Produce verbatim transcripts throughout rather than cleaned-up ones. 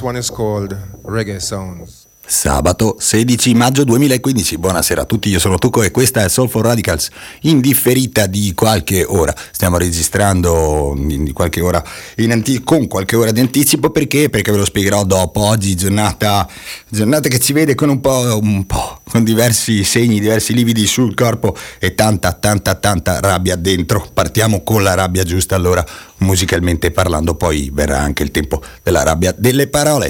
One is called Reggae Sounds. Sabato sedici maggio duemilaquindici. Buonasera a tutti, io sono Tuco e questa è Soul for Radicals in differita di qualche ora. Stiamo registrando di qualche ora in anti- con qualche ora di anticipo perché perché ve lo spiegherò dopo. Oggi giornata giornata che ci vede con un po' un po' con diversi segni, diversi lividi sul corpo e tanta tanta tanta rabbia dentro. Partiamo con la rabbia giusta allora, musicalmente parlando, poi verrà anche il tempo della rabbia delle parole.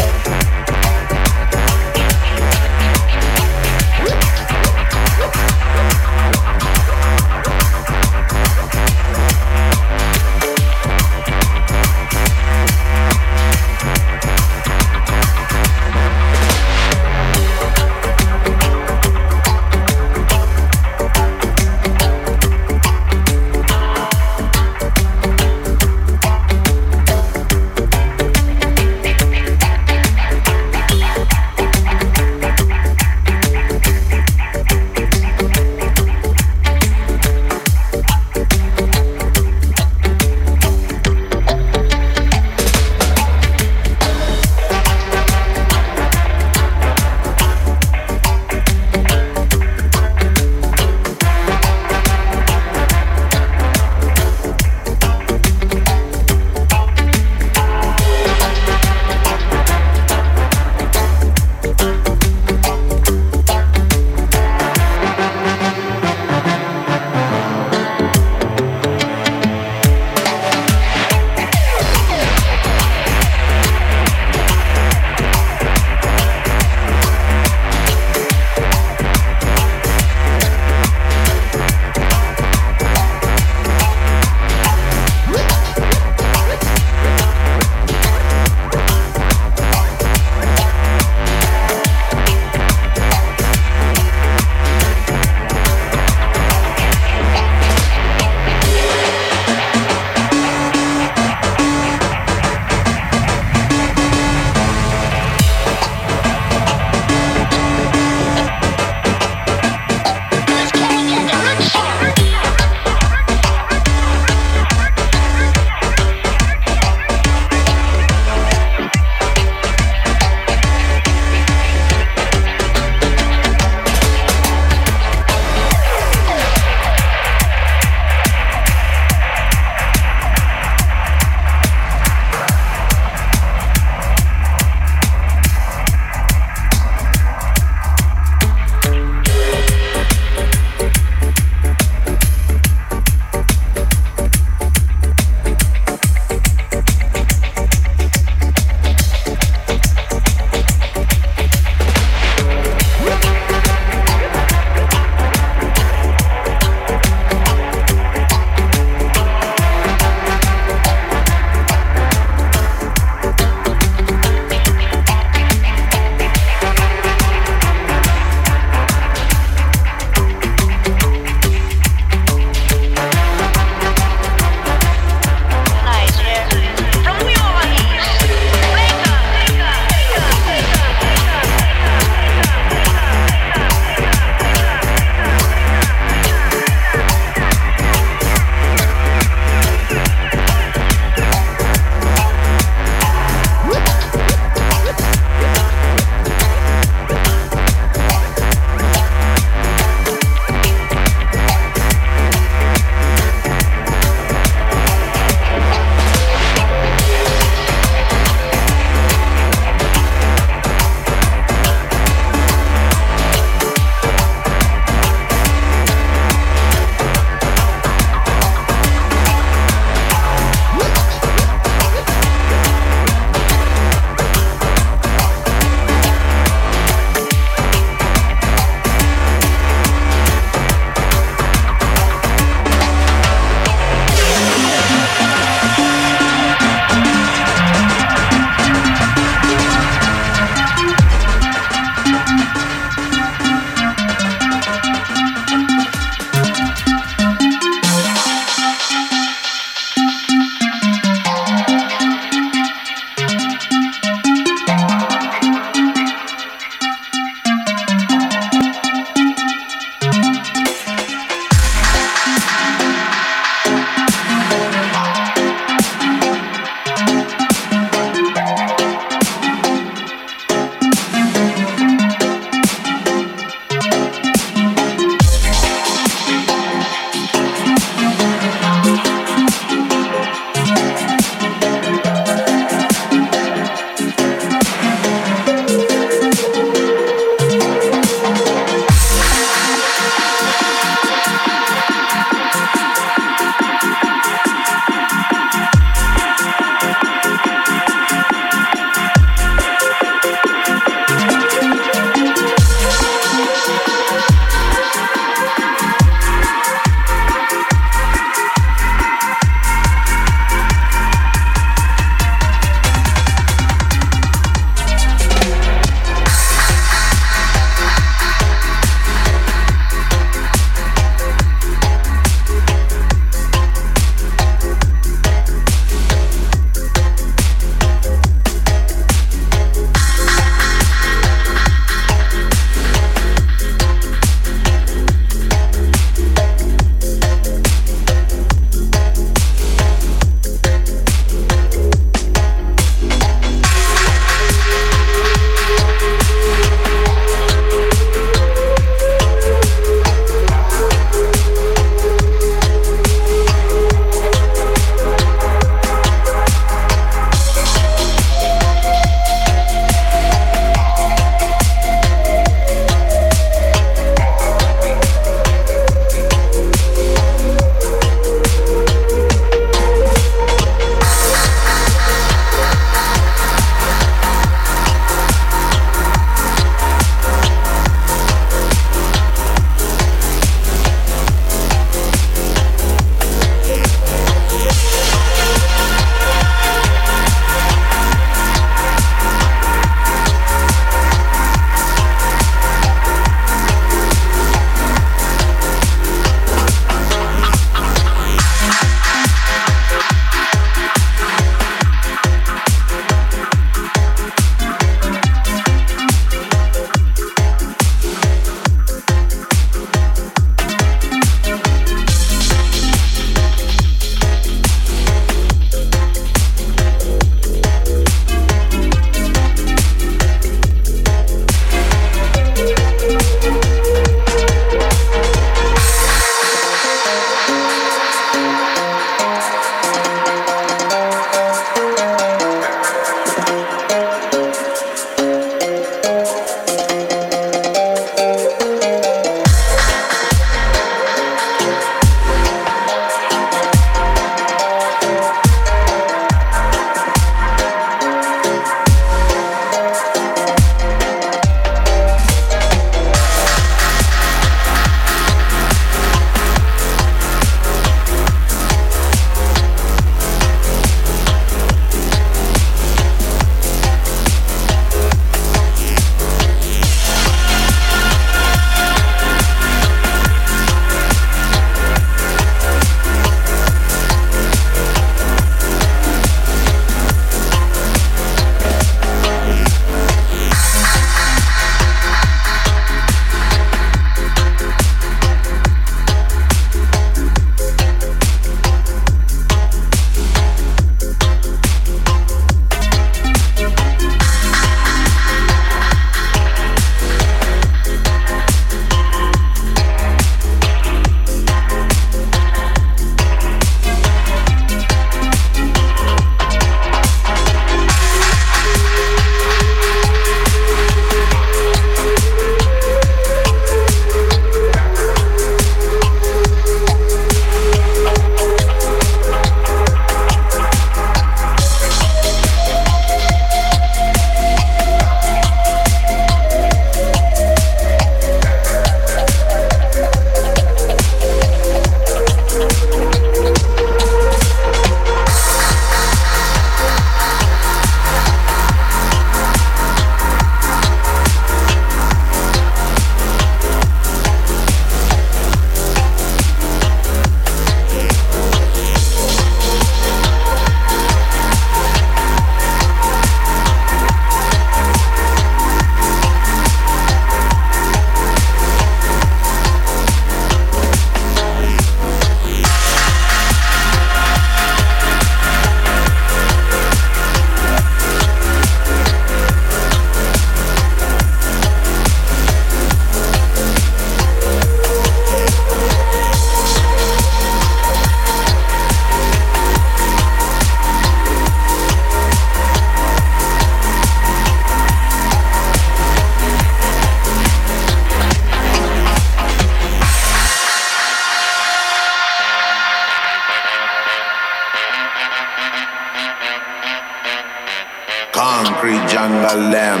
Tandem.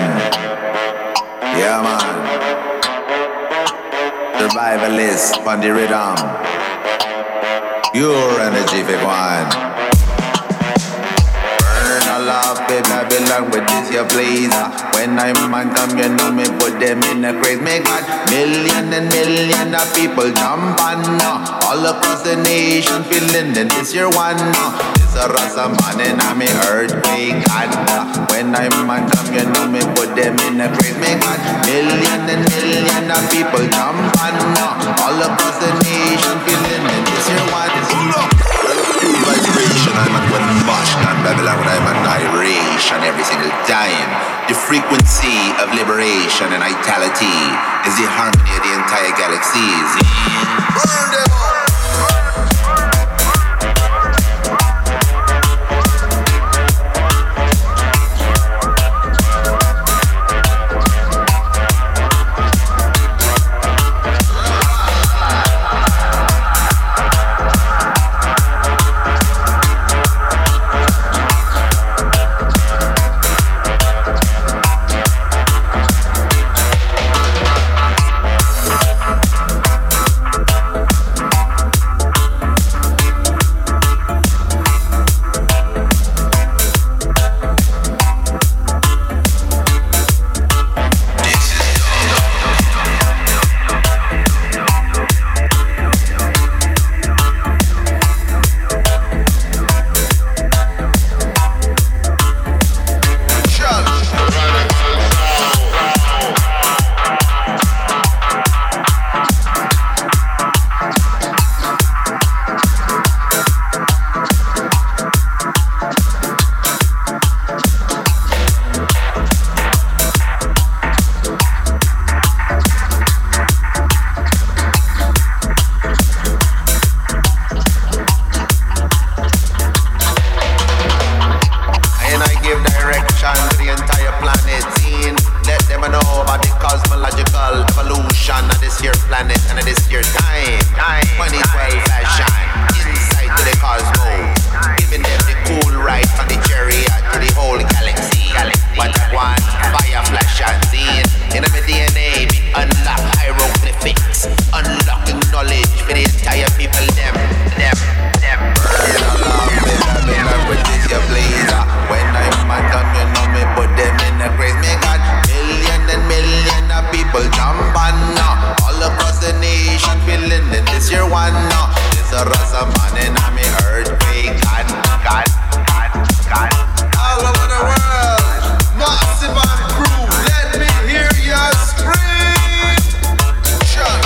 Yeah, man. Survivalist on the rhythm. Your energy big one. Burn a love, baby, I belong with this your blazer. When I'm on come, you know me put them in a craze. Make God, million and million of people jump on now. All across the nation feeling that this your one now. Rasa man and I'm an earthquake and uh, when I'm on come you know me put them in a crate. Me got million and million of people jump on now uh, all across the nation feeling and this year one is vibration. I'm at one fashion and Babylon I'm an iration every single time. The frequency of liberation and vitality is the harmony of the entire galaxy. Burn them all. Shut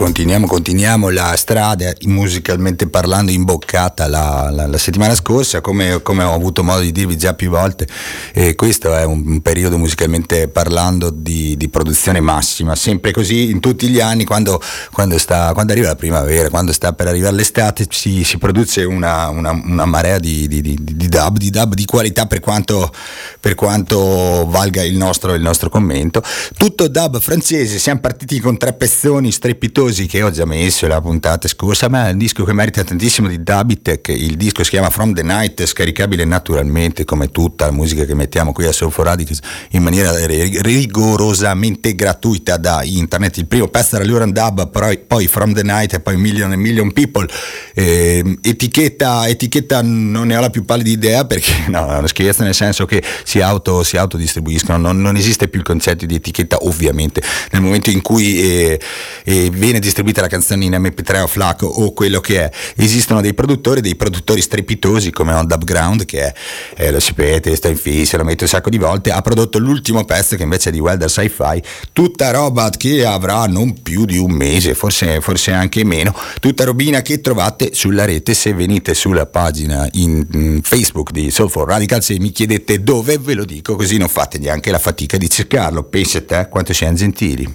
Continuiamo, continuiamo la strada musicalmente parlando imboccata la, la, la settimana scorsa, come, come ho avuto modo di dirvi già più volte, eh, questo è un, un periodo musicalmente parlando di, di produzione massima, sempre così in tutti gli anni, quando, quando, sta, quando arriva la primavera, quando sta per arrivare l'estate, si, si produce una, una, una marea di, di, di, di dub, di dub di qualità, per quanto, per quanto valga il nostro, il nostro commento, tutto dub francese. Siamo partiti con tre pezzoni strepitosi che ho già messo la puntata scorsa, ma è un disco che merita tantissimo, di Dubitech. Il disco si chiama From the Night, scaricabile naturalmente come tutta la musica che mettiamo qui a Soul for Radicals in maniera rigorosamente gratuita da internet. Il primo pezzo era Luron Dub, poi From the Night e poi Million and Million People. Eh, etichetta, etichetta non ne ho la più pallida idea, perché no, è una scherzo, nel senso che si auto si autodistribuiscono, non, non esiste più il concetto di etichetta, ovviamente, nel momento in cui eh, eh, viene distribuita la canzone in emme pi tre o FLAC o quello che è. Esistono dei produttori, dei produttori strepitosi come Old Ground, che è, eh, lo sapete, sto in fissa, lo metto un sacco di volte, ha prodotto l'ultimo pezzo che invece è di Welder Sci-Fi, tutta roba che avrà non più di un mese, forse, forse anche meno, tutta robina che trovate sulla rete. Se venite sulla pagina in, in Facebook di Soul for Radicals, se mi chiedete dove, ve lo dico, così non fate neanche la fatica di cercarlo. Pensa te quanto siamo gentili.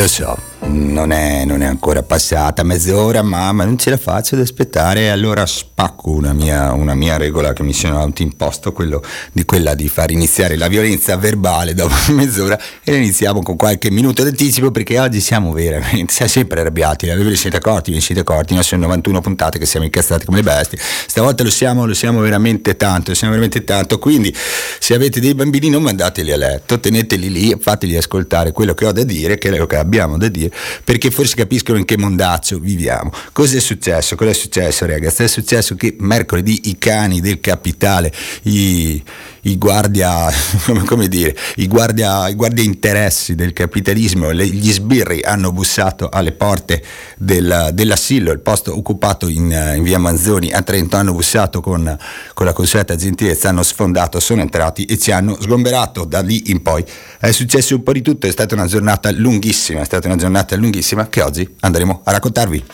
Lo so, non è, non è ancora passata mezz'ora, ma, ma non ce la faccio ad aspettare. Allora spacco una mia, una mia regola che mi sono autoimposto, quello di quella di far iniziare la violenza verbale dopo mezz'ora, e la iniziamo con qualche minuto d'anticipo, perché oggi siamo veramente, siamo sempre arrabbiati. Ve ne siete accorti, ve ne siete accorti, no? Sono novantuno puntate che siamo incastrati come le bestie. Stavolta lo siamo, lo siamo veramente tanto, lo siamo veramente tanto. Quindi se avete dei bambini non mandateli a letto, teneteli lì e fateli ascoltare quello che ho da dire, che è che abbiamo da dire, perché forse capiscono in che mondaccio viviamo. Cosa è successo? Cosa è successo, ragazzi? È successo che mercoledì i cani del capitale, i, i guardia, come dire, i guardia, i guardia interessi del capitalismo, le, gli sbirri hanno bussato alle porte del, dell'asilo, il posto occupato in, in via Manzoni a Trento, hanno bussato con, con la consueta gentilezza, hanno sfondato, sono entrati e ci hanno sgomberato. Da lì in poi è successo un po' di tutto, è stata una giornata lunghissima, è stata una giornata lunghissima che oggi andremo a raccontarvi.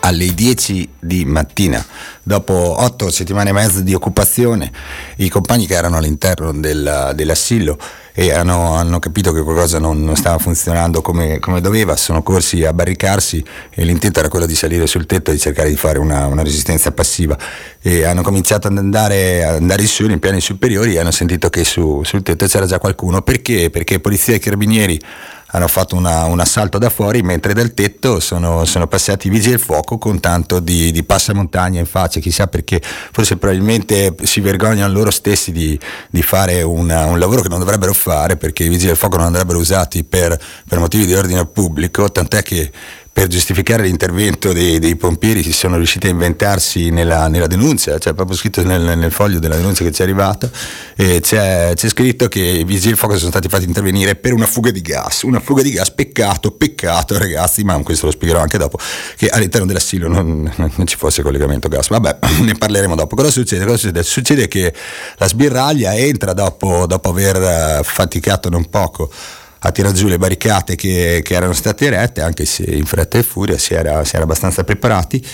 Alle dieci di mattina, dopo otto settimane e mezzo di occupazione, i compagni che erano all'interno del, dell'asilo e hanno, hanno capito che qualcosa non, non stava funzionando come, come doveva, sono corsi a barricarsi e l'intento era quello di salire sul tetto e di cercare di fare una, una resistenza passiva, e hanno cominciato ad andare, ad andare su nei piani superiori e hanno sentito che su, sul tetto c'era già qualcuno. Perché? Perché polizia e carabinieri hanno fatto una, un assalto da fuori, mentre dal tetto sono, sono passati i vigili del fuoco con tanto di, di passamontagna in faccia, chissà perché, forse probabilmente si vergognano loro stessi di, di fare una, un lavoro che non dovrebbero fare, perché i vigili del fuoco non andrebbero usati per, per motivi di ordine pubblico, tant'è che per giustificare l'intervento dei, dei pompieri si sono riusciti a inventarsi nella, nella denuncia, cioè proprio scritto nel, nel foglio della denuncia che ci è arrivata, e c'è, c'è scritto che i vigili del fuoco sono stati fatti intervenire per una fuga di gas, una fuga di gas, peccato, peccato ragazzi, ma questo lo spiegherò anche dopo, che all'interno dell'asilo non, non ci fosse collegamento gas, vabbè, ne parleremo dopo. Cosa succede? Cosa succede? Succede che la sbirraglia entra dopo, dopo aver faticato non poco a tirare giù le barricate che, che erano state erette, anche se in fretta e furia si era, si era abbastanza preparati,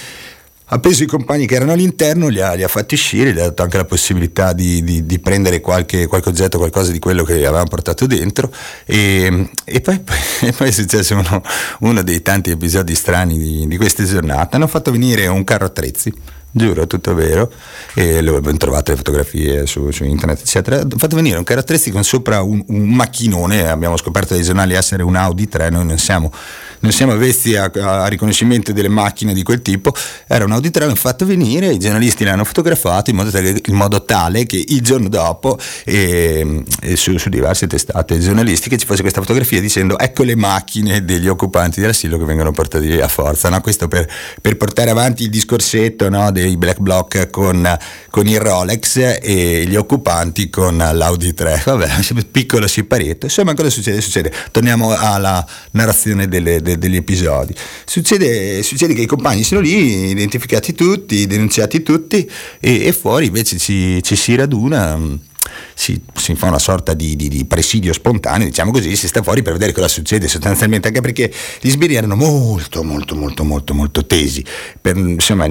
ha preso i compagni che erano all'interno, li ha, li ha fatti uscire, gli ha dato anche la possibilità di, di, di prendere qualche, qualche oggetto, qualcosa di quello che avevamo portato dentro, e, e, poi, e poi è successo uno, uno dei tanti episodi strani di, di queste giornate. Hanno fatto venire un carro attrezzi, giuro, tutto vero, e lo abbiamo trovato, le fotografie su, su internet eccetera. Ho fatto venire un carro attrezzi con sopra un, un macchinone, abbiamo scoperto dai giornali essere un Audi tre, noi non siamo non siamo avvezzi a, a riconoscimento delle macchine di quel tipo. Era un Audi tre, l'hanno fatto venire, i giornalisti l'hanno fotografato in modo tale, in modo tale che il giorno dopo eh, su, su diverse testate giornalistiche ci fosse questa fotografia dicendo: ecco le macchine degli occupanti dell'asilo che vengono portate via a forza, no? Questo per, per portare avanti il discorsetto, no, dei black bloc con, con il Rolex e gli occupanti con l'Audi tre. Vabbè, piccolo siparietto. Insomma, cosa succede? Succede, torniamo alla narrazione delle, de, degli episodi, succede, succede che i compagni sono lì, identificati tutti, denunciati tutti, e, e fuori invece ci, ci si raduna, Si, si fa una sorta di, di, di presidio spontaneo, diciamo così, si sta fuori per vedere cosa succede sostanzialmente, anche perché gli sbirri erano molto molto molto molto molto tesi, per, insomma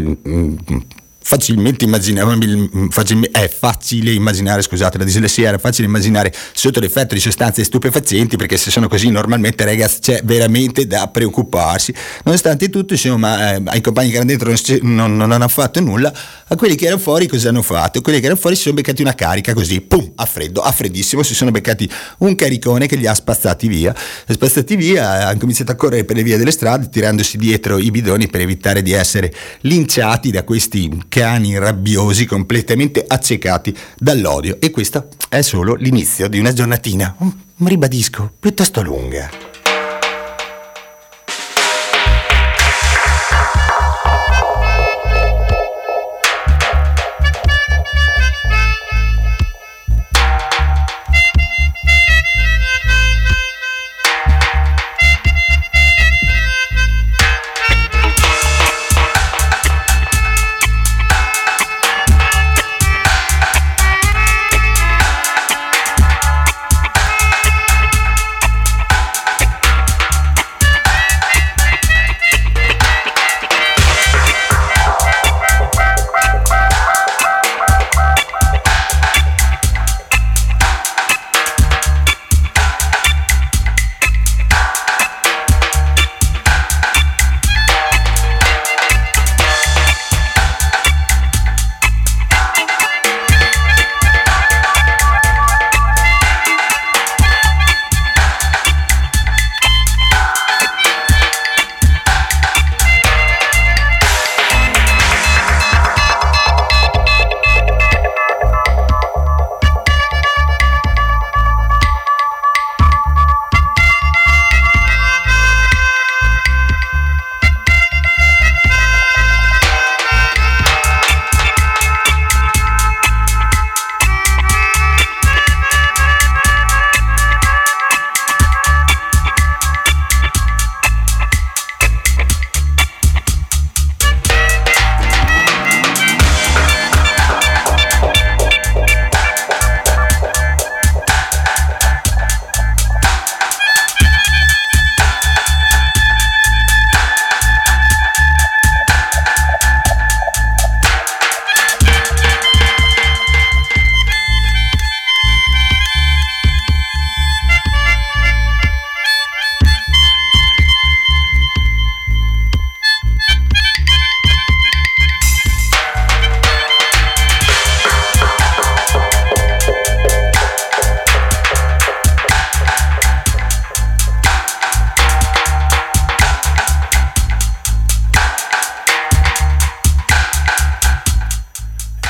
facilmente immaginabile, facil, è facile immaginare, scusate la dislessia, era facile immaginare sotto l'effetto di sostanze stupefacenti, perché se sono così normalmente, ragazzi, c'è veramente da preoccuparsi. Nonostante tutto, insomma, eh, ai compagni che erano dentro non, non, non hanno fatto nulla. A quelli che erano fuori cosa hanno fatto? Quelli che erano fuori si sono beccati una carica, così, pum, a freddo, a freddissimo, si sono beccati un caricone che li ha spazzati via, li ha spazzati via, hanno cominciato a correre per le vie delle strade tirandosi dietro i bidoni per evitare di essere linciati da questi cani rabbiosi completamente accecati dall'odio. E questo è solo l'inizio di una giornatina, ribadisco, piuttosto lunga.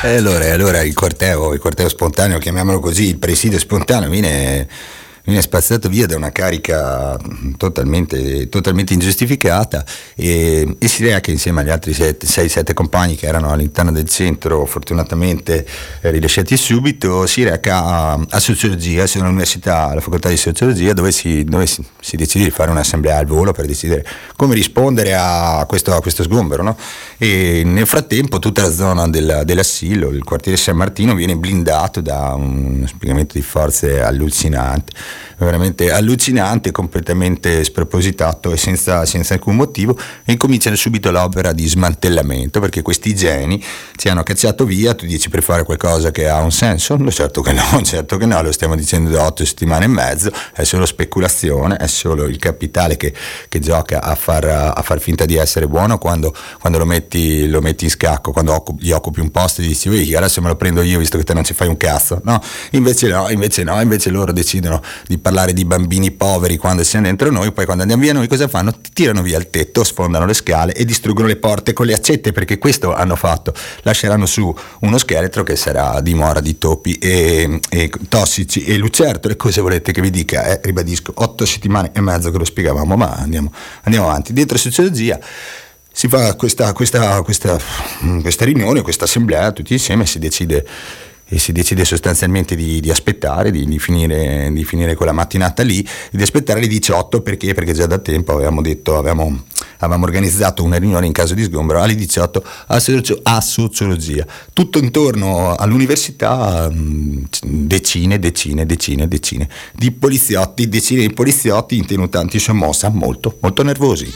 E allora, allora il corteo, il corteo spontaneo, chiamiamolo così, il presidio spontaneo, viene, viene spazzato via da una carica totalmente, totalmente ingiustificata, e, e si rea che insieme agli altri sei sette compagni che erano all'interno del centro, fortunatamente eh, rilasciati subito, si reca a, a sociologia, sono all'università, alla facoltà di sociologia, dove si, dove si, si decide di fare un'assemblea al volo per decidere come rispondere a questo, a questo sgombero, no? E nel frattempo tutta la zona del, dell'asilo, il quartiere San Martino, viene blindato da un spiegamento di forze allucinante. veramente allucinante, completamente spropositato e senza, senza alcun motivo, e incominciano subito l'opera di smantellamento, perché questi geni ci hanno cacciato via. Tu dici, per fare qualcosa che ha un senso? No, certo che no, certo che no, lo stiamo dicendo da otto settimane e mezzo, è solo speculazione, è solo il capitale che, che gioca a far, a far finta di essere buono quando, quando lo, metti, lo metti in scacco, quando occupi, gli occupi un posto e gli dici, vedi, adesso me lo prendo io visto che te non ci fai un cazzo, no? Invece no, invece no, invece loro decidono di parlare di bambini poveri quando siamo dentro noi, poi quando andiamo via noi cosa fanno? Ti tirano via il tetto, sfondano le scale e distruggono le porte con le accette, perché questo hanno fatto, lasceranno su uno scheletro che sarà dimora di topi e, e tossici e lucertole. Cosa volete che vi dica? Eh, ribadisco, otto settimane e mezzo che lo spiegavamo, ma andiamo, andiamo avanti. Dietro sociologia si fa questa, questa, questa, questa riunione, questa assemblea, tutti insieme si decide e si decide sostanzialmente di, di aspettare, di, di, finire, di finire quella mattinata lì, di aspettare le diciotto, perché perché già da tempo avevamo detto, avevamo, avevamo organizzato una riunione in caso di sgombero alle diciotto a sociologia. Tutto intorno all'università decine, decine, decine, decine di poliziotti, decine di poliziotti in tenuta antisommossa, molto, molto nervosi.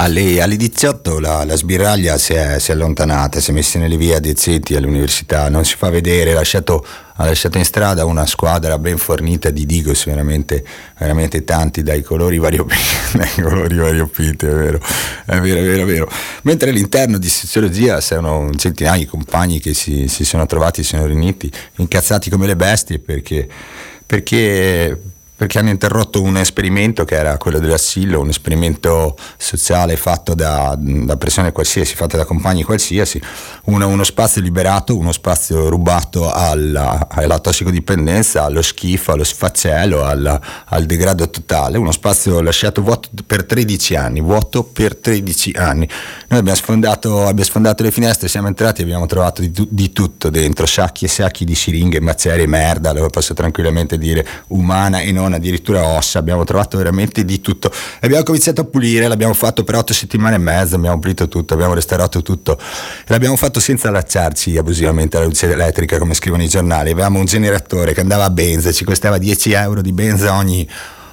Alle, alle diciotto la, la sbirraglia si è, si è allontanata, si è messa nelle vie adiacenti all'università, non si fa vedere, ha lasciato, ha lasciato in strada una squadra ben fornita di digos, veramente, veramente tanti, dai colori variopinti, dai colori variopinti, è vero, è vero, è vero, è vero. Mentre all'interno di sociologia sono centinaia di compagni che si, si sono trovati, si sono riuniti, incazzati come le bestie, perché... perché perché hanno interrotto un esperimento che era quello dell'assillo, un esperimento sociale fatto da, da persone qualsiasi, fatto da compagni qualsiasi, uno, uno spazio liberato, uno spazio rubato alla, alla tossicodipendenza, allo schifo, allo sfaccello, alla, al degrado totale, uno spazio lasciato vuoto per tredici anni, vuoto per tredici anni. Noi abbiamo sfondato, abbiamo sfondato le finestre, siamo entrati e abbiamo trovato di, tu, di tutto dentro, sacchi e sacchi di siringhe, macerie, merda, lo posso tranquillamente dire, umana e non addirittura ossa, abbiamo trovato veramente di tutto. Abbiamo cominciato a pulire, l'abbiamo fatto per otto settimane e mezzo, abbiamo pulito tutto, abbiamo restaurato tutto, l'abbiamo fatto senza allacciarci abusivamente alla luce elettrica come scrivono i giornali. Avevamo un generatore che andava a benza, ci costava dieci euro di benza ogni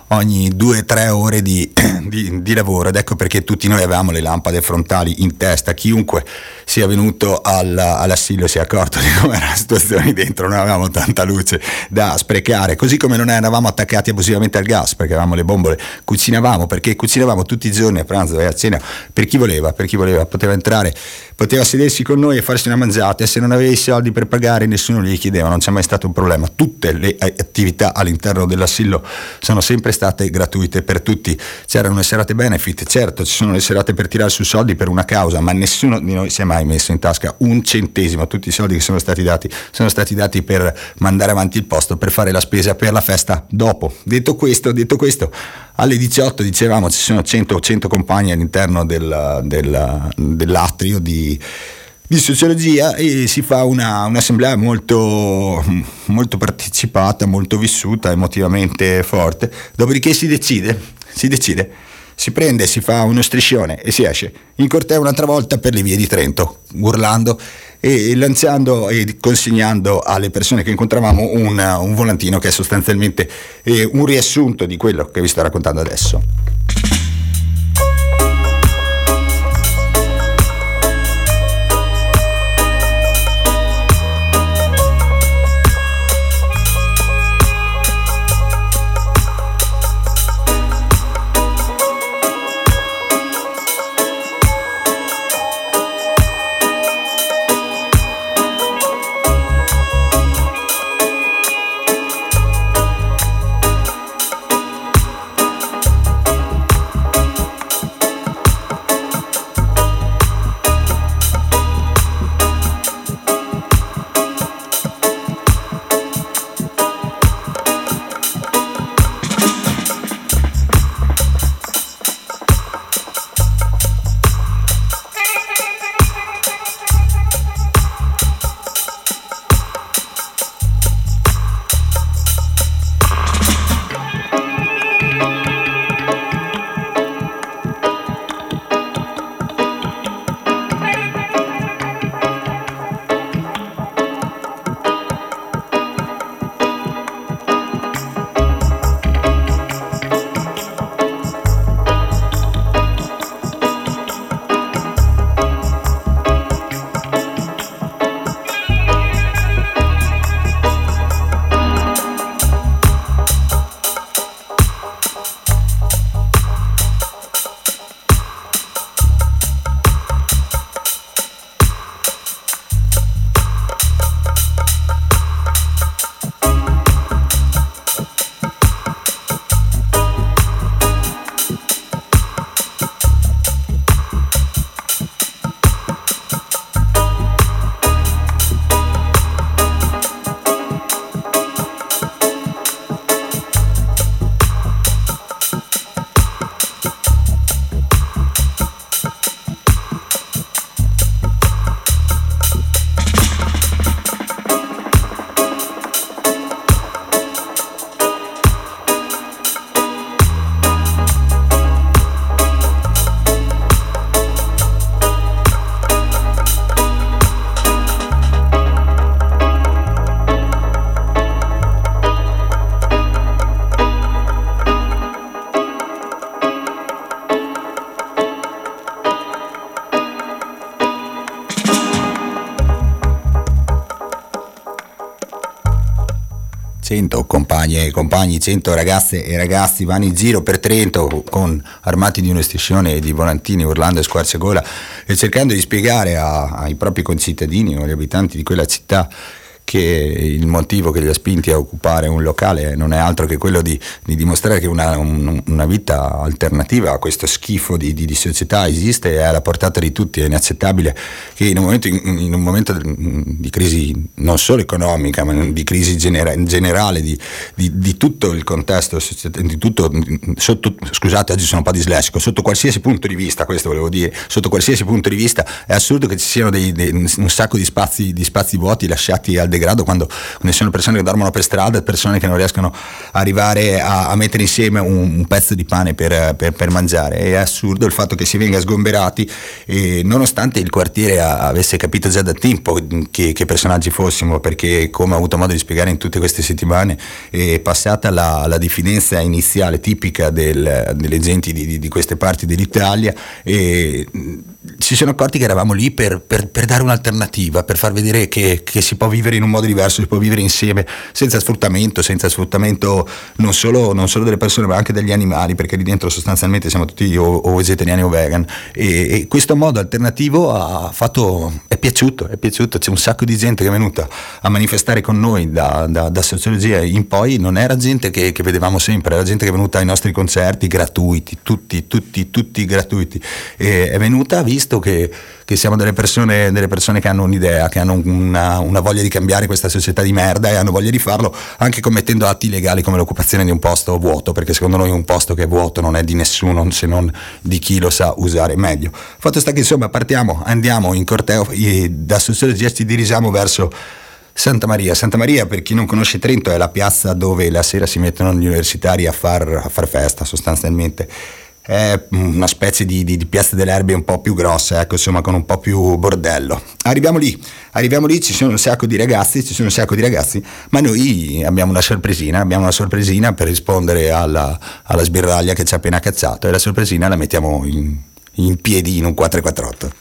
ogni due o tre ore di, di, di lavoro, ed ecco perché tutti noi avevamo le lampade frontali in testa. Chiunque sia venuto alla, all'asilo si è accorto di come era la situazione dentro, non avevamo tanta luce da sprecare, così come non eravamo attaccati abusivamente al gas perché avevamo le bombole, cucinavamo perché cucinavamo tutti i giorni a pranzo e a cena per chi voleva, per chi voleva poteva entrare, poteva sedersi con noi e farsi una mangiata, e se non avevi soldi per pagare nessuno gli chiedeva, non c'è mai stato un problema. Tutte le attività all'interno dell'asilo sono sempre state gratuite per tutti, c'erano le serate benefit, certo ci sono le serate per tirare su soldi per una causa, ma nessuno di noi si è mai messo in tasca un centesimo, tutti i soldi che sono stati dati sono stati dati per mandare avanti il posto, per fare la spesa per la festa dopo. Detto questo, detto questo alle diciotto dicevamo ci sono cento compagni all'interno del, del, dell'atrio di di sociologia, e si fa una, un'assemblea molto, molto partecipata, molto vissuta, emotivamente forte. Dopodiché si decide, si decide, si prende, si fa uno striscione e si esce in corteo un'altra volta per le vie di Trento, urlando e lanciando e consegnando alle persone che incontravamo un, un volantino che è sostanzialmente eh, un riassunto di quello che vi sto raccontando adesso. cento compagne e compagni, cento ragazze e ragazzi vanno in giro per Trento con armati di uno striscione e di volantini, urlando a squarciagola e cercando di spiegare a, ai propri concittadini o agli abitanti di quella città che il motivo che li ha spinti a occupare un locale non è altro che quello di, di dimostrare che una, un, una vita alternativa a questo schifo di, di, di società esiste e è alla portata di tutti. È inaccettabile che in un momento, in, in un momento di crisi non solo economica ma di crisi genera, generale di, di, di tutto il contesto di tutto, sotto, scusate oggi sono un po' dislessico, sotto qualsiasi punto di vista, questo volevo dire, sotto qualsiasi punto di vista è assurdo che ci siano dei, dei, un sacco di spazi, di spazi vuoti lasciati al degrado quando, quando ci sono persone che dormono per strada, persone che non riescono a arrivare a, a mettere insieme un, un pezzo di pane per, per, per mangiare. È assurdo il fatto che si venga sgomberati, e nonostante il quartiere avesse capito già da tempo che, che personaggi fossimo, perché come ho avuto modo di spiegare in tutte queste settimane è passata la, la diffidenza iniziale tipica del, delle genti di, di queste parti dell'Italia, e si sono accorti che eravamo lì per, per, per dare un'alternativa, per far vedere che, che si può vivere in un modo diverso, si può vivere insieme senza sfruttamento, senza sfruttamento non solo, non solo delle persone ma anche degli animali, perché lì dentro sostanzialmente siamo tutti o, o vegetariani o vegan, e, e questo modo alternativo ha fatto, è piaciuto, è piaciuto, c'è un sacco di gente che è venuta a manifestare con noi da, da, da sociologia in poi. Non era gente che, che vedevamo sempre, era gente che è venuta ai nostri concerti gratuiti, tutti, tutti, tutti gratuiti, e è venuta, ha visto che, che siamo delle persone, delle persone che hanno un'idea, che hanno una, una voglia di cambiare questa società di merda, e hanno voglia di farlo anche commettendo atti illegali come l'occupazione di un posto vuoto, perché secondo noi un posto che è vuoto non è di nessuno se non di chi lo sa usare meglio. Fatto sta che insomma partiamo, andiamo in corteo e da sociologia ci dirigiamo verso Santa Maria. Santa Maria, per chi non conosce Trento, è la piazza dove la sera si mettono gli universitari a far, a far festa sostanzialmente. È una specie di, di, di piazza delle erbe un po' più grossa, ecco, insomma, con un po' più bordello. Arriviamo lì, arriviamo lì, ci sono un sacco di ragazzi, ci sono un sacco di ragazzi, ma noi abbiamo una sorpresina, abbiamo una sorpresina per rispondere alla, alla sbirraglia che ci ha appena cacciato, e la sorpresina la mettiamo in, in piedi in un quattro quattro otto.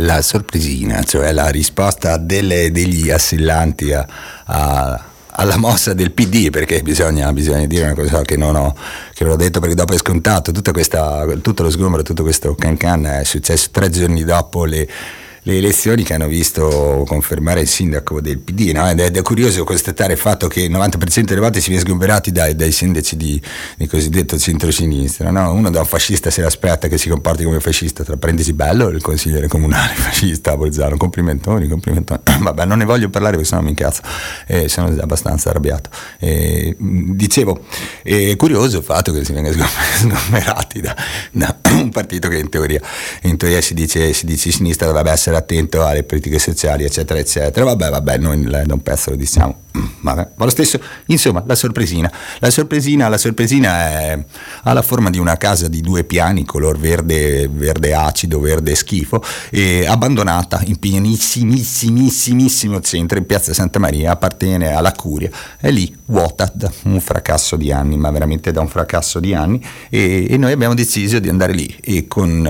La sorpresina, cioè la risposta delle, degli assillanti a, a, alla mossa del P D, perché bisogna, bisogna dire una cosa che non ho, che non ho detto, perché dopo è scontato. Tutta questa, tutto lo sgombero, tutto questo cancan è successo tre giorni dopo le le elezioni che hanno visto confermare il sindaco del P D, no? Ed è, è curioso constatare il fatto che il novanta per cento delle volte si viene sgomberati dai, dai sindaci di, di cosiddetto centrosinistra, no? Uno da un fascista se l'aspetta che si comporti come fascista, tra parentesi bello il consigliere comunale fascista Bolzano, complimentoni, complimentoni. Vabbè, non ne voglio parlare perché sennò mi incazzo, eh, sono abbastanza arrabbiato. Eh, dicevo, è curioso il fatto che si venga sgomberati da, da un partito che in teoria, in teoria si dice, si dice sinistra, dovrebbe essere attento alle politiche sociali, eccetera eccetera. Vabbè, vabbè, noi da un pezzo lo diciamo, vabbè. Ma lo stesso, insomma, la sorpresina la sorpresina, la sorpresina è, ha la forma di una casa di due piani color verde, verde acido, verde schifo, e abbandonata in pienissimissimissimo centro in piazza Santa Maria, appartiene alla Curia, è lì vuota da un fracasso di anni, ma veramente da un fracasso di anni, e, e noi abbiamo deciso di andare lì e con,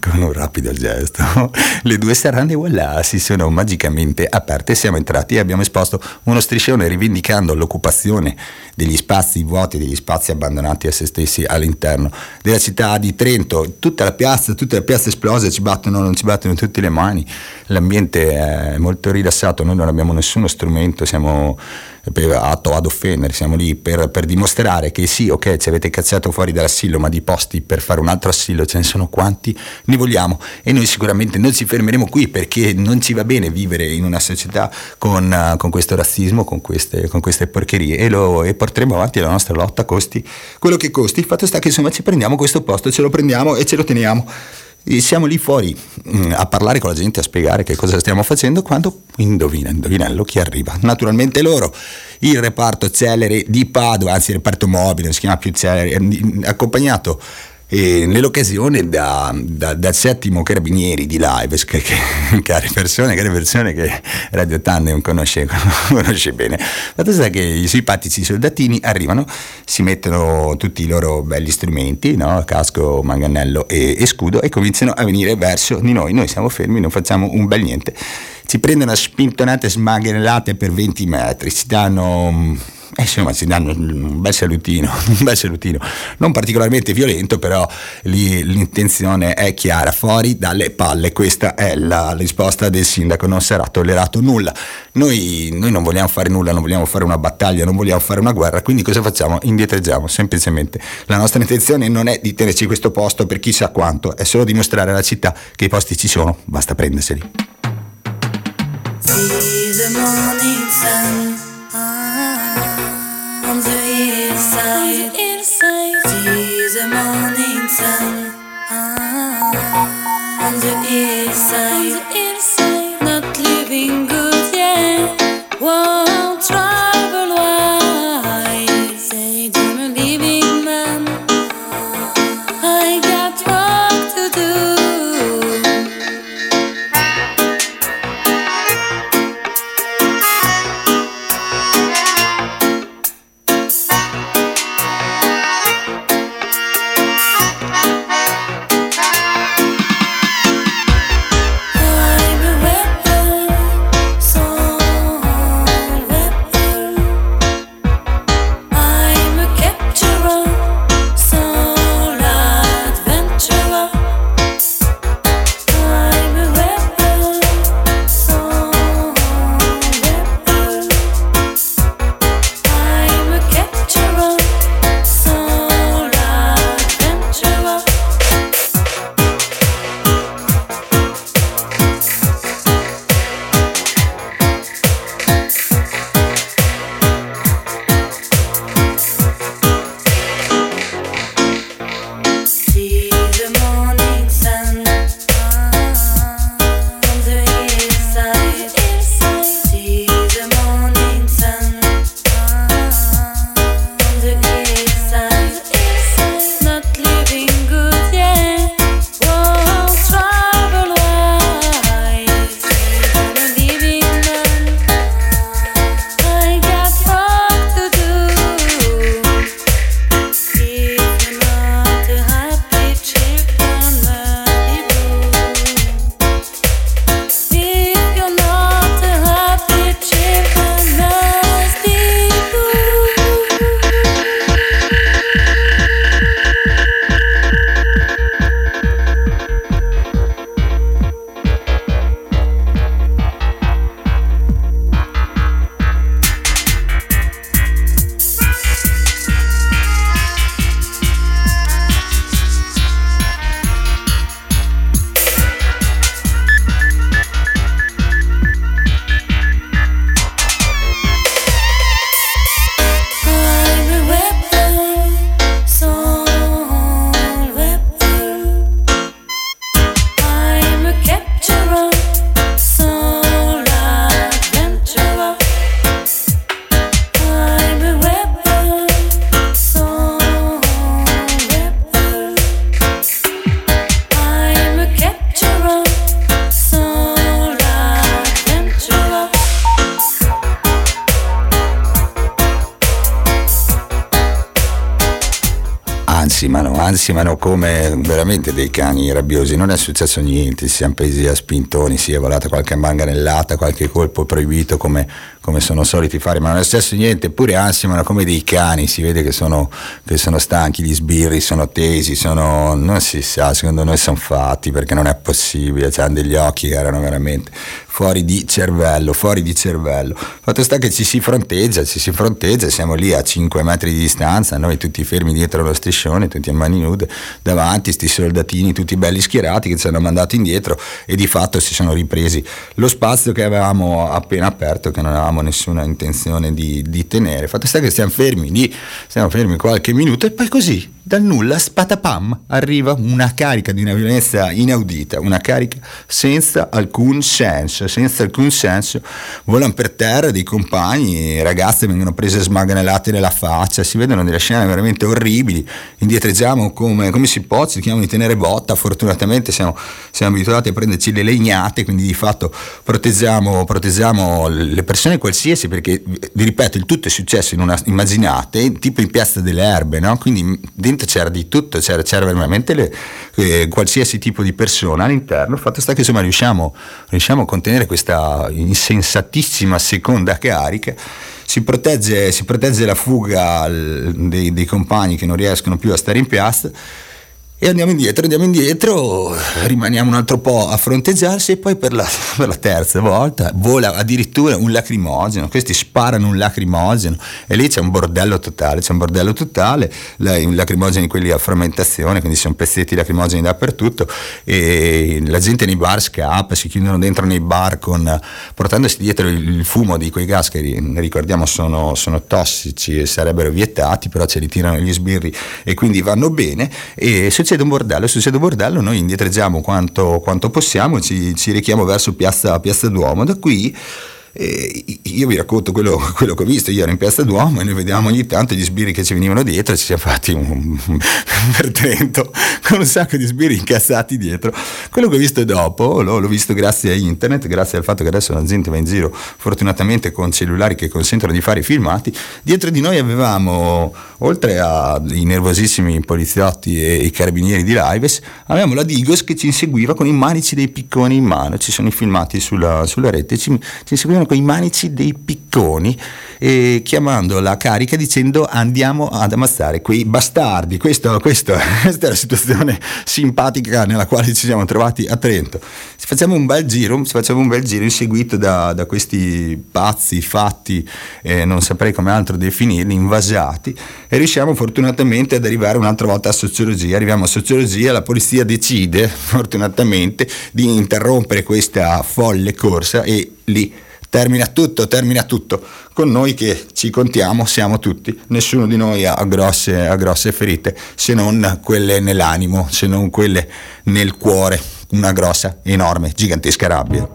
con un rapido gesto le due serrande, voilà, si sono magicamente aperte. Siamo entrati e abbiamo esposto uno striscione rivendicando l'occupazione degli spazi vuoti, degli spazi abbandonati a se stessi all'interno della città di Trento. Tutta la piazza, tutta la piazza esplosa, ci battono, non ci battono tutte le mani, l'ambiente è molto rilassato, noi non abbiamo nessuno strumento, siamo atto ad offendere, siamo lì per, per dimostrare che sì, ok, ci avete cacciato fuori dall'asilo, ma di posti per fare un altro asilo ce ne sono quanti ne vogliamo, e noi sicuramente non ci fermeremo qui, perché non ci va bene vivere in una società con, con questo razzismo, con queste, con queste porcherie, e, lo, e porteremo avanti la nostra lotta, costi quello che costi. Il fatto sta che insomma ci prendiamo questo posto, ce lo prendiamo e ce lo teniamo. E siamo lì fuori mh, a parlare con la gente, a spiegare che cosa stiamo facendo, quando indovina, indovinello chi arriva, naturalmente loro, il reparto celere di Padova, anzi il reparto mobile, non si chiama più celere, accompagnato eh, nell'occasione da, da, dal settimo carabinieri di Live, che, che care persone, care persone che Radio Tandem conosce, conosce bene. La cosa è che i simpatici soldatini arrivano, si mettono tutti i loro belli strumenti, no? Casco, manganello e, e scudo, e cominciano a venire verso di noi. Noi siamo fermi, non facciamo un bel niente, ci prendono spintonate, smanganellate per venti metri, ci danno... Eh, insomma ci danno un bel salutino, un bel salutino non particolarmente violento, però lì l'intenzione è chiara, fuori dalle palle. Questa è la risposta del sindaco, non sarà tollerato nulla. Noi, noi non vogliamo fare nulla, non vogliamo fare una battaglia, non vogliamo fare una guerra, quindi cosa facciamo? Indietreggiamo semplicemente. La nostra intenzione non è di tenerci questo posto per chissà quanto, è solo dimostrare alla città che i posti ci sono, basta prenderseli. See the morning sun. On the inside, see the morning sun. On the inside, not living good yet. Won't travel wide. Say I'm a living man. I got work to do. Oh, ansimano, ansimano come veramente dei cani rabbiosi. Non è successo niente, ci siamo presi a spintoni, si è volata qualche manganellata, qualche colpo proibito come, come sono soliti fare, ma non è successo niente, eppure ansimano come dei cani, si vede che sono, che sono stanchi, gli sbirri sono tesi, sono, non si sa, secondo noi sono fatti, perché non è possibile, cioè, hanno degli occhi che erano veramente fuori di cervello, fuori di cervello. Fatto sta che ci si fronteggia, ci si fronteggia, siamo lì a cinque metri di distanza, noi tutti fermi dietro lo striscione, tutti a mani nude, davanti sti soldatini tutti belli schierati che ci hanno mandato indietro, e di fatto si sono ripresi lo spazio che avevamo appena aperto, che non avevamo nessuna intenzione di, di tenere. Fatto sta che stiamo fermi lì, stiamo fermi qualche minuto e poi così, dal nulla, spatapam, arriva una carica di una violenza inaudita, una carica senza alcun senso, senza alcun senso, volano per terra dei compagni, ragazze vengono prese smanganellate nella faccia, si vedono delle scene veramente orribili, indietreggiamo come, come si può, cerchiamo di tenere botta, fortunatamente siamo, siamo abituati a prenderci le legnate, quindi di fatto proteggiamo, proteggiamo le persone qualsiasi, perché vi ripeto, il tutto è successo in una, immaginate, tipo in Piazza delle Erbe, no? Quindi dentro c'era di tutto, c'era, c'era veramente le, eh, qualsiasi tipo di persona all'interno. Il fatto sta che insomma riusciamo, riusciamo a contenere questa insensatissima seconda carica, si protegge, si protegge la fuga dei, dei compagni che non riescono più a stare in piazza, e andiamo indietro, andiamo indietro, rimaniamo un altro po' a fronteggiarsi, e poi per la, per la terza volta vola addirittura un lacrimogeno, questi sparano un lacrimogeno e lì c'è un bordello totale, c'è un bordello totale, un lacrimogeni quelli a fermentazione, quindi sono pezzetti lacrimogeni dappertutto, e la gente nei bar scappa, si chiudono dentro nei bar con, portandosi dietro il fumo di quei gas che ricordiamo sono, sono tossici e sarebbero vietati, però ce li tirano gli sbirri e quindi vanno bene, e succede un bordello, succede un bordello, noi indietreggiamo quanto, quanto possiamo, ci, ci richiamo verso piazza, piazza Duomo. Da qui eh, io vi racconto quello, quello che ho visto. Io ero in piazza Duomo e noi vedevamo ogni tanto gli sbirri che ci venivano dietro, ci siamo fatti un, un per Trento con un sacco di sbirri incazzati dietro. Quello che ho visto dopo l'ho, l'ho visto grazie a internet, grazie al fatto che adesso la gente va in giro fortunatamente con cellulari che consentono di fare i filmati. Dietro di noi avevamo, oltre ai nervosissimi poliziotti e i carabinieri di Lives, avevamo la Digos che ci inseguiva con i manici dei picconi in mano, ci sono i filmati sulla, sulla rete, ci, ci inseguivano con i manici dei picconi, e chiamando la carica dicendo andiamo ad ammazzare quei bastardi. Questo, questo questa è la situazione simpatica nella quale ci siamo trovati a Trento. Se facciamo un bel giro, se facciamo un bel giro inseguito da, da questi pazzi fatti, eh, non saprei come altro definirli, invasati, e riusciamo fortunatamente ad arrivare un'altra volta a sociologia. Arriviamo a sociologia, la polizia decide fortunatamente di interrompere questa folle corsa, e lì termina tutto, termina tutto, con noi che ci contiamo, siamo tutti, nessuno di noi ha grosse, ha grosse ferite, se non quelle nell'animo, se non quelle nel cuore, una grossa, enorme, gigantesca rabbia.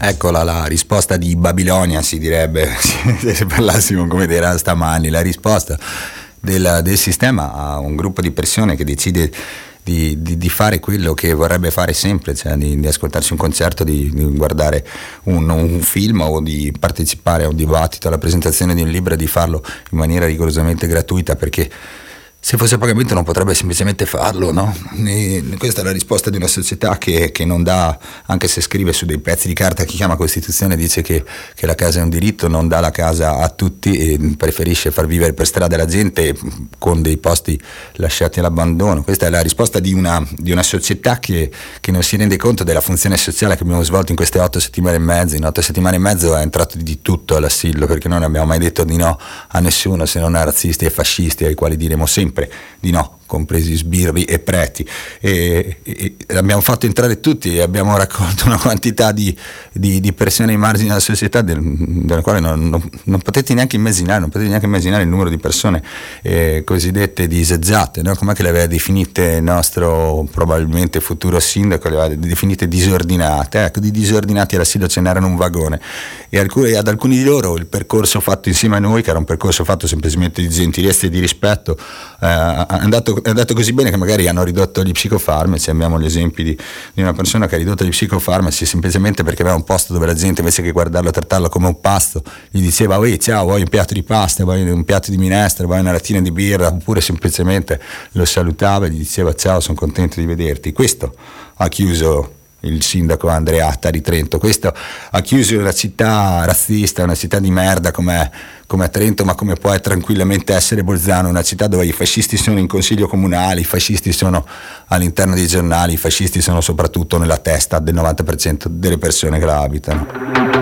Eccola la risposta di Babilonia, si direbbe, se parlassimo come dei Rastamani. La risposta del, del sistema a un gruppo di persone che decide Di, di, di fare quello che vorrebbe fare sempre, cioè di, di ascoltarsi un concerto, di, di guardare un, un film o di partecipare a un dibattito, alla presentazione di un libro, e di farlo in maniera rigorosamente gratuita, perché se fosse a pagamento non potrebbe semplicemente farlo, no? E questa è la risposta di una società che, che non dà, anche se scrive su dei pezzi di carta che chiama Costituzione, dice che, che la casa è un diritto, non dà la casa a tutti e preferisce far vivere per strada la gente con dei posti lasciati all'abbandono. Questa è la risposta di una, di una società che, che non si rende conto della funzione sociale che abbiamo svolto in queste otto settimane e mezzo. In otto settimane e mezzo è entrato di tutto all'assillo, perché noi non abbiamo mai detto di no a nessuno, se non a razzisti e fascisti, ai quali diremo sempre di no, compresi sbirri e preti, e, e, e abbiamo fatto entrare tutti e abbiamo raccolto una quantità di, di, di persone ai margini della società del, della quale non, non, non potete neanche immaginare non potete neanche immaginare il numero di persone eh, cosiddette disagiate, no? Com'è che le aveva definite il nostro probabilmente futuro sindaco? Le aveva definite disordinate. Ecco, di disordinati all'asilo ce n'erano un vagone, e alcuni, ad alcuni di loro il percorso fatto insieme a noi, che era un percorso fatto semplicemente di gentilezza e di rispetto, eh, è andato è andato così bene che magari hanno ridotto gli psicofarmaci. Abbiamo gli esempi di, di una persona che ha ridotto gli psicofarmaci semplicemente perché aveva un posto dove la gente, invece che guardarlo, trattarlo come un pasto, gli diceva: "Uè, ciao, vuoi un piatto di pasta, vuoi un piatto di minestra, vuoi una lattina di birra", oppure semplicemente lo salutava e gli diceva: "Ciao, sono contento di vederti". Questo ha chiuso il sindaco Andreatta di Trento, questo ha chiuso una città razzista, una città di merda come a Trento, ma come può tranquillamente essere Bolzano, una città dove i fascisti sono in consiglio comunale, i fascisti sono all'interno dei giornali, i fascisti sono soprattutto nella testa del novanta per cento delle persone che la abitano.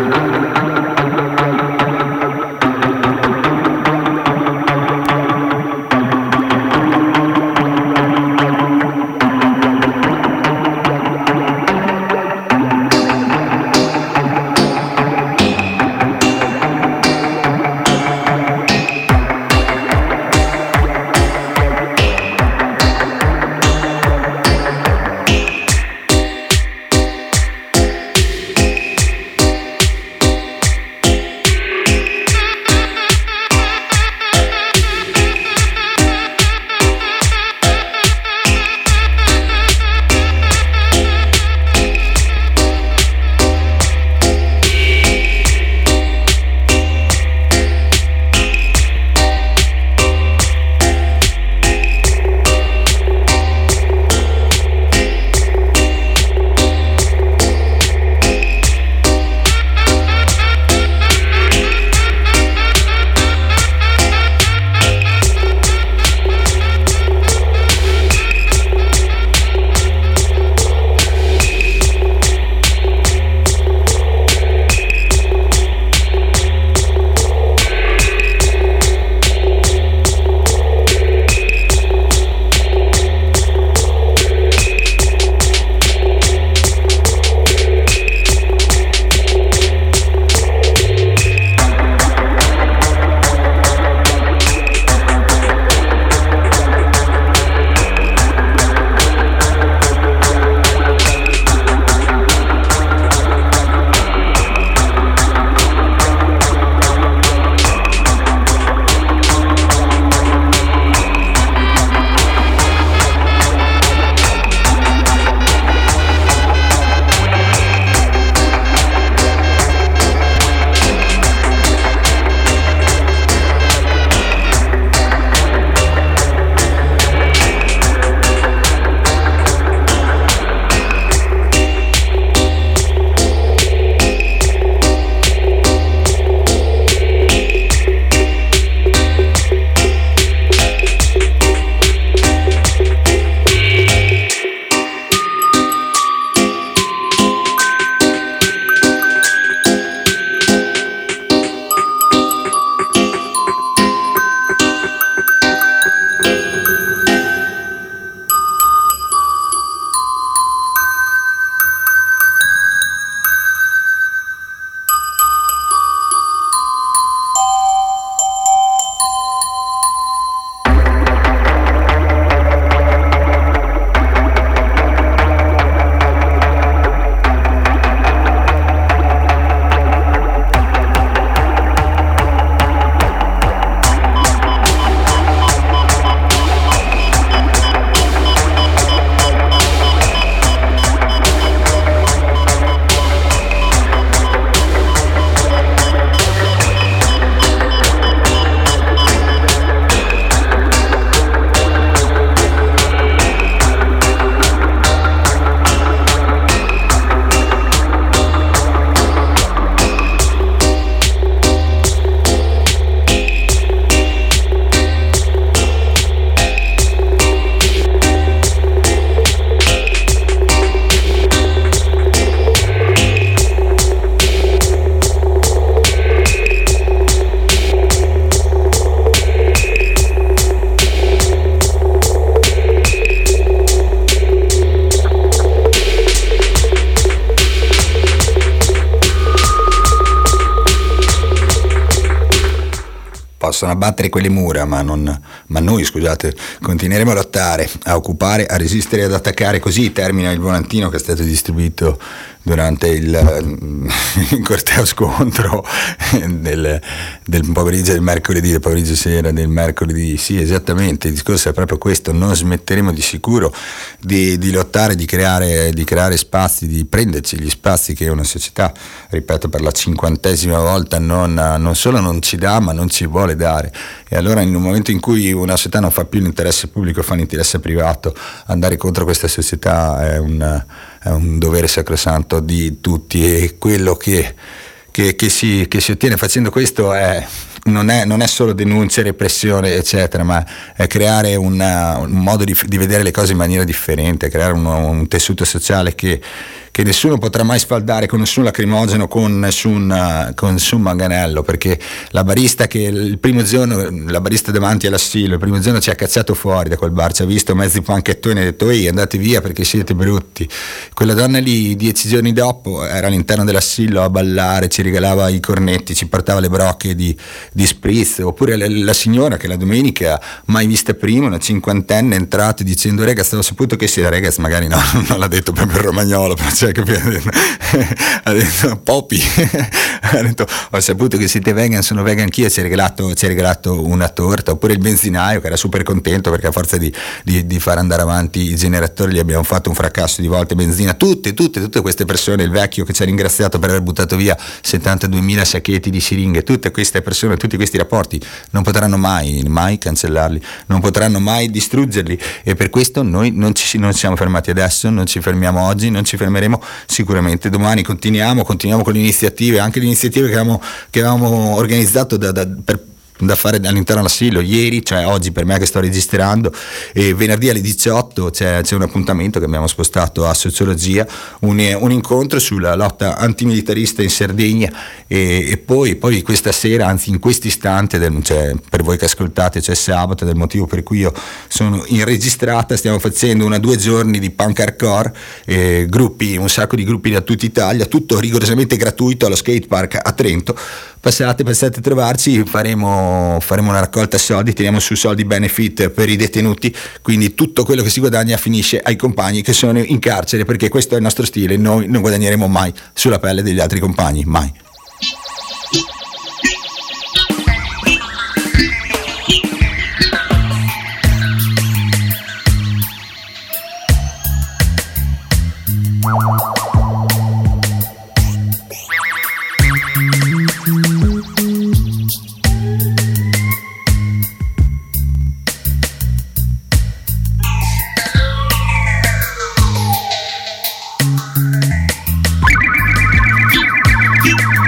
possono abbattere quelle mura, ma, non, ma noi, scusate, continueremo a lottare, a occupare, a resistere, ad attaccare. Così termina il volantino che è stato distribuito durante il, il corteo scontro del, del pomeriggio del mercoledì, del pomeriggio sera del mercoledì. Sì, esattamente, il discorso è proprio questo: non smetteremo di sicuro di, di lottare, di creare, di creare spazi, di prenderci gli spazi che una società, ripeto per la cinquantesima volta, non, non solo non ci dà, ma non ci vuole dare. E allora, in un momento in cui una società non fa più l'interesse pubblico, fa l'interesse privato, andare contro questa società è un, è un dovere sacrosanto di tutti. E quello che, che, che, si, che si ottiene facendo questo è non, è non è solo denuncia, repressione eccetera, ma è creare una, un modo di, di vedere le cose in maniera differente, creare un, un tessuto sociale che, che nessuno potrà mai sfaldare con nessun lacrimogeno, con nessun, con nessun manganello, perché la barista che il primo giorno, la barista davanti all'asilo, il primo giorno ci ha cacciato fuori da quel bar, ci ha visto mezzi panchettoni e ha detto: ehi, andate via perché siete brutti. Quella donna lì dieci giorni dopo era all'interno dell'asilo a ballare, ci regalava i cornetti, ci portava le brocche di, di spritz. Oppure la, la signora che la domenica, mai vista prima, una cinquantenne, è entrata dicendo: ragazzi, avevo saputo che sia ragazzi, magari no, non l'ha detto proprio il romagnolo, però c'è, ha detto Poppy, ha detto: ho saputo che siete vegan, sono vegan anch'io, ci ha regalato, ci ha regalato una torta. Oppure il benzinaio che era super contento perché a forza di, di, di far andare avanti i generatori gli abbiamo fatto un fracasso di volte benzina. Tutte, tutte, tutte queste persone, il vecchio che ci ha ringraziato per aver buttato via settantaduemila sacchetti di siringhe, tutte queste persone, tutti questi rapporti non potranno mai, mai cancellarli, non potranno mai distruggerli. E per questo noi non ci non siamo fermati adesso, non ci fermiamo oggi, non ci fermeremo sicuramente domani. Continuiamo, continuiamo con le iniziative, anche le iniziative che avevamo, che avevamo organizzato da, da, per, da fare all'interno dell'asilo ieri, cioè oggi per me che sto registrando, e venerdì alle diciotto c'è, c'è un appuntamento che abbiamo spostato a sociologia, un, un incontro sulla lotta antimilitarista in Sardegna. E, e poi, poi questa sera, anzi in questo istante, cioè per voi che ascoltate c'è, cioè sabato, del motivo per cui io sono in registrata, stiamo facendo una due giorni di punk hardcore, eh, gruppi, un sacco di gruppi da tutta Italia, tutto rigorosamente gratuito allo skate park a Trento. Passate, passate a trovarci, faremo, faremo una raccolta soldi, teniamo su soldi benefit per i detenuti, quindi tutto quello che si guadagna finisce ai compagni che sono in carcere, perché questo è il nostro stile, noi non guadagneremo mai sulla pelle degli altri compagni, mai. You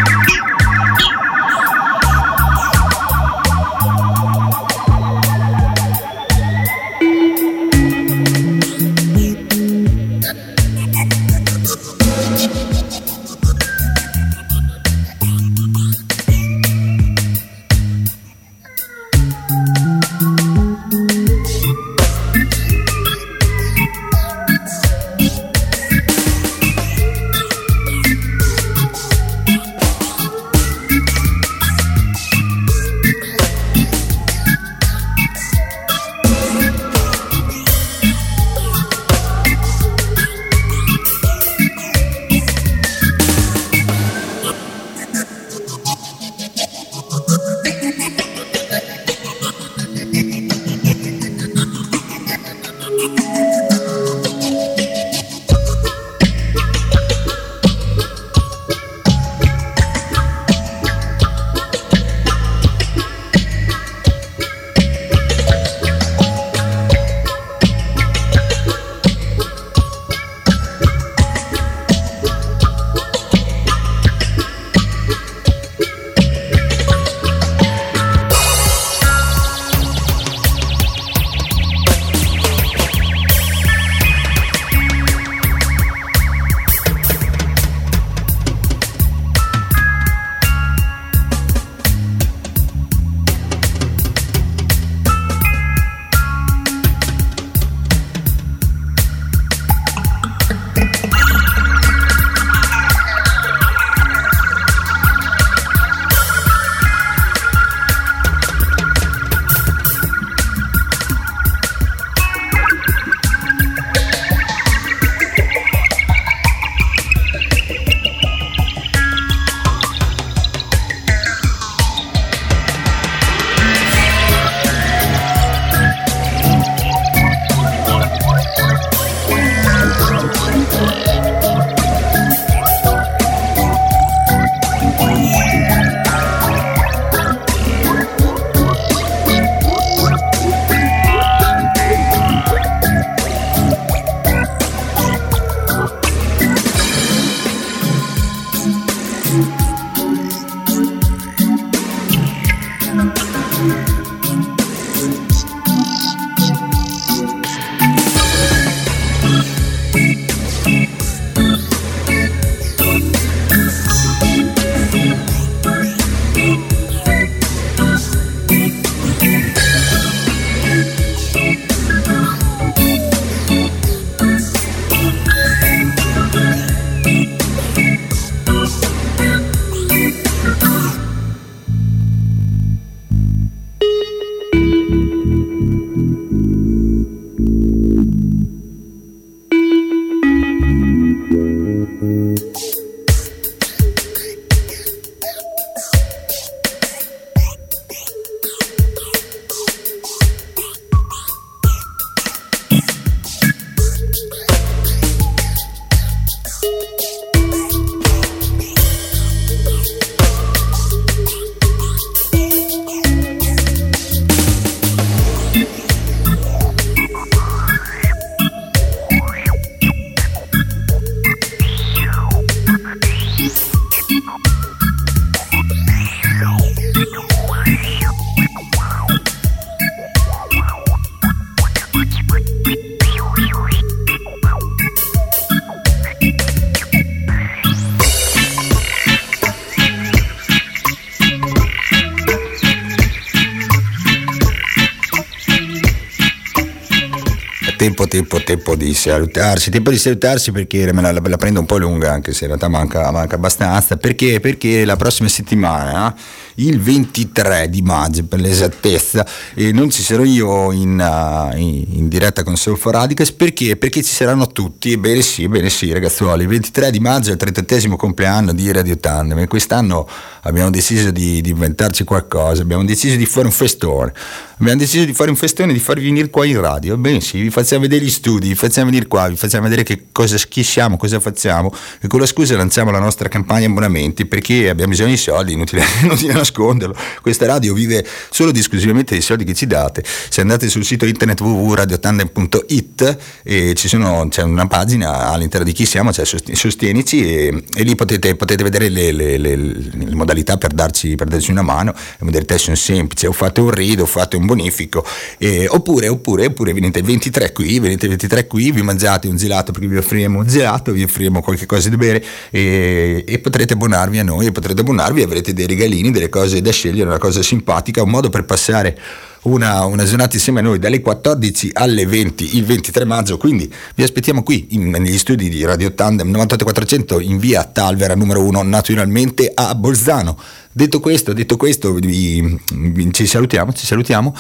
Tempo, tempo di salutarsi, tempo di salutarsi perché me la, la, la prendo un po' lunga, anche se in realtà manca, manca abbastanza, perché, perché la prossima settimana, il ventitré di maggio per l'esattezza, eh, non ci sarò io in, uh, in, in diretta con Soul for Radicals, perché? Perché ci saranno tutti, ebbene sì, ebbene sì ragazzuoli, il ventitré di maggio è il trentesimo compleanno di Radio Tandem e quest'anno abbiamo deciso di, di inventarci qualcosa, abbiamo deciso di fare un festone, abbiamo deciso di fare un festone e di farvi venire qua in radio, ebbene sì, vi facciamo vedere gli studi, vi facciamo venire qua, vi facciamo vedere che cosa schissiamo, cosa facciamo e con la scusa lanciamo la nostra campagna abbonamenti perché abbiamo bisogno di soldi, inutile, inutile nasconderlo, questa radio vive solo ed esclusivamente dei soldi che ci date. Se andate sul sito internet w w w punto radio tandem punto i t e ci sono, c'è una pagina all'interno di chi siamo, c'è cioè sostienici e, e lì potete, potete vedere le, le, le, le modalità per darci, per darci una mano. Le modalità sono semplici, o fate un rido, o fate un bonifico e, oppure, oppure, oppure venite ventitré qui, venite ventitré qui, vi mangiate un gelato perché vi offriremo un gelato, vi offriremo qualche cosa da bere e, e potrete abbonarvi a noi e potrete abbonarvi, avrete dei regalini, delle cose da scegliere, una cosa simpatica, un modo per passare una, una giornata insieme a noi dalle quattordici alle venti il ventitré maggio. Quindi vi aspettiamo qui in, negli studi di Radio Tandem nove otto quattrocento in via Talvera numero uno, naturalmente a Bolzano. Detto questo, detto questo vi, vi, ci salutiamo, ci salutiamo.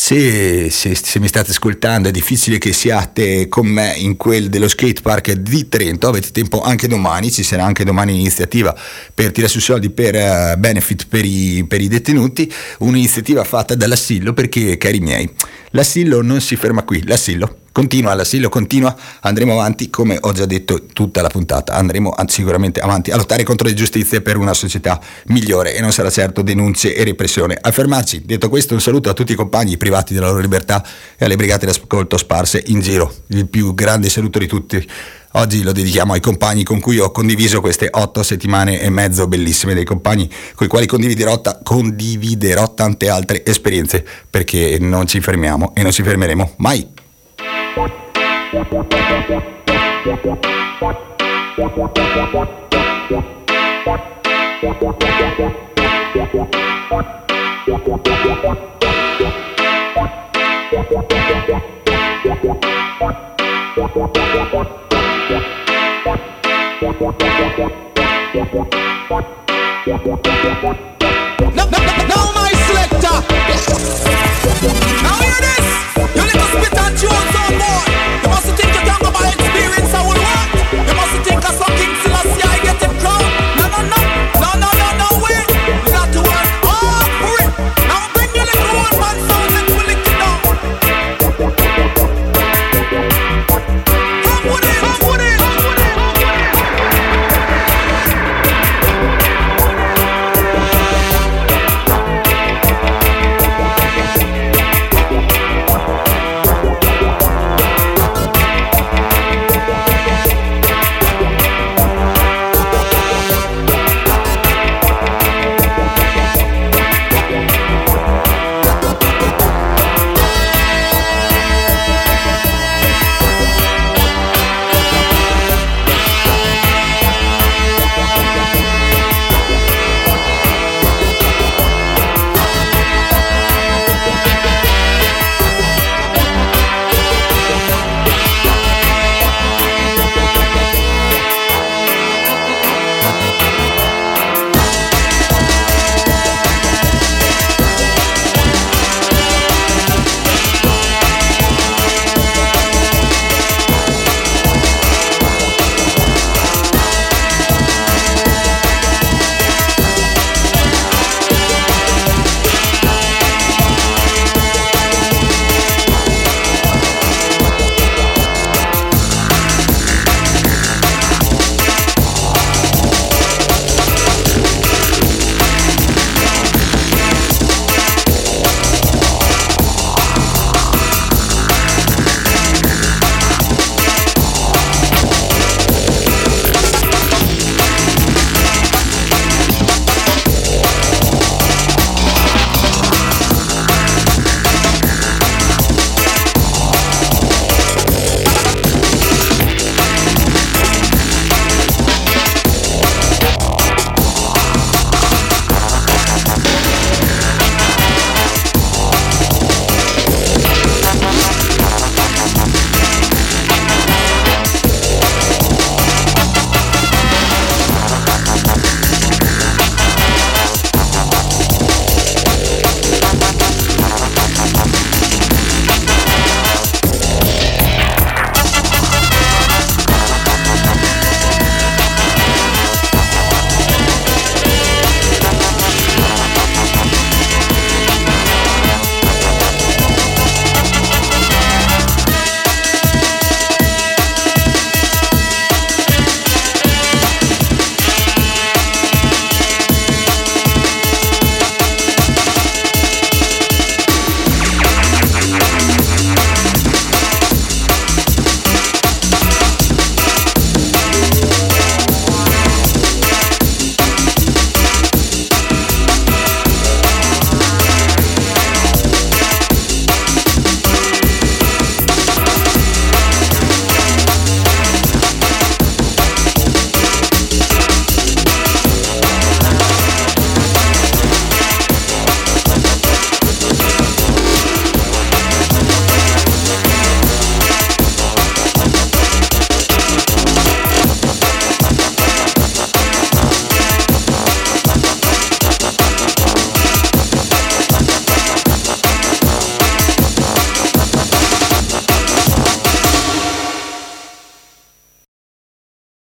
Se, se, se mi state ascoltando è difficile che siate con me in quel dello skate park di Trento, avete tempo anche domani, ci sarà anche domani un'iniziativa per tirare su soldi per uh, benefit per i, per i detenuti, un'iniziativa fatta dall'assillo perché, cari miei, l'assillo non si ferma qui, l'assillo continua, l'asilo continua, andremo avanti come ho già detto tutta la puntata, andremo sicuramente avanti a lottare contro le ingiustizie per una società migliore e non sarà certo denunce e repressione a fermarci. Detto questo, un saluto a tutti i compagni privati della loro libertà e alle brigate d'ascolto sparse in giro, il più grande saluto di tutti oggi lo dedichiamo ai compagni con cui ho condiviso queste otto settimane e mezzo bellissime, dei compagni con i quali condividerò, ta- condividerò tante altre esperienze perché non ci fermiamo e non ci fermeremo mai. No, no, no, my selector. Now hear this. You little spit and chew some more.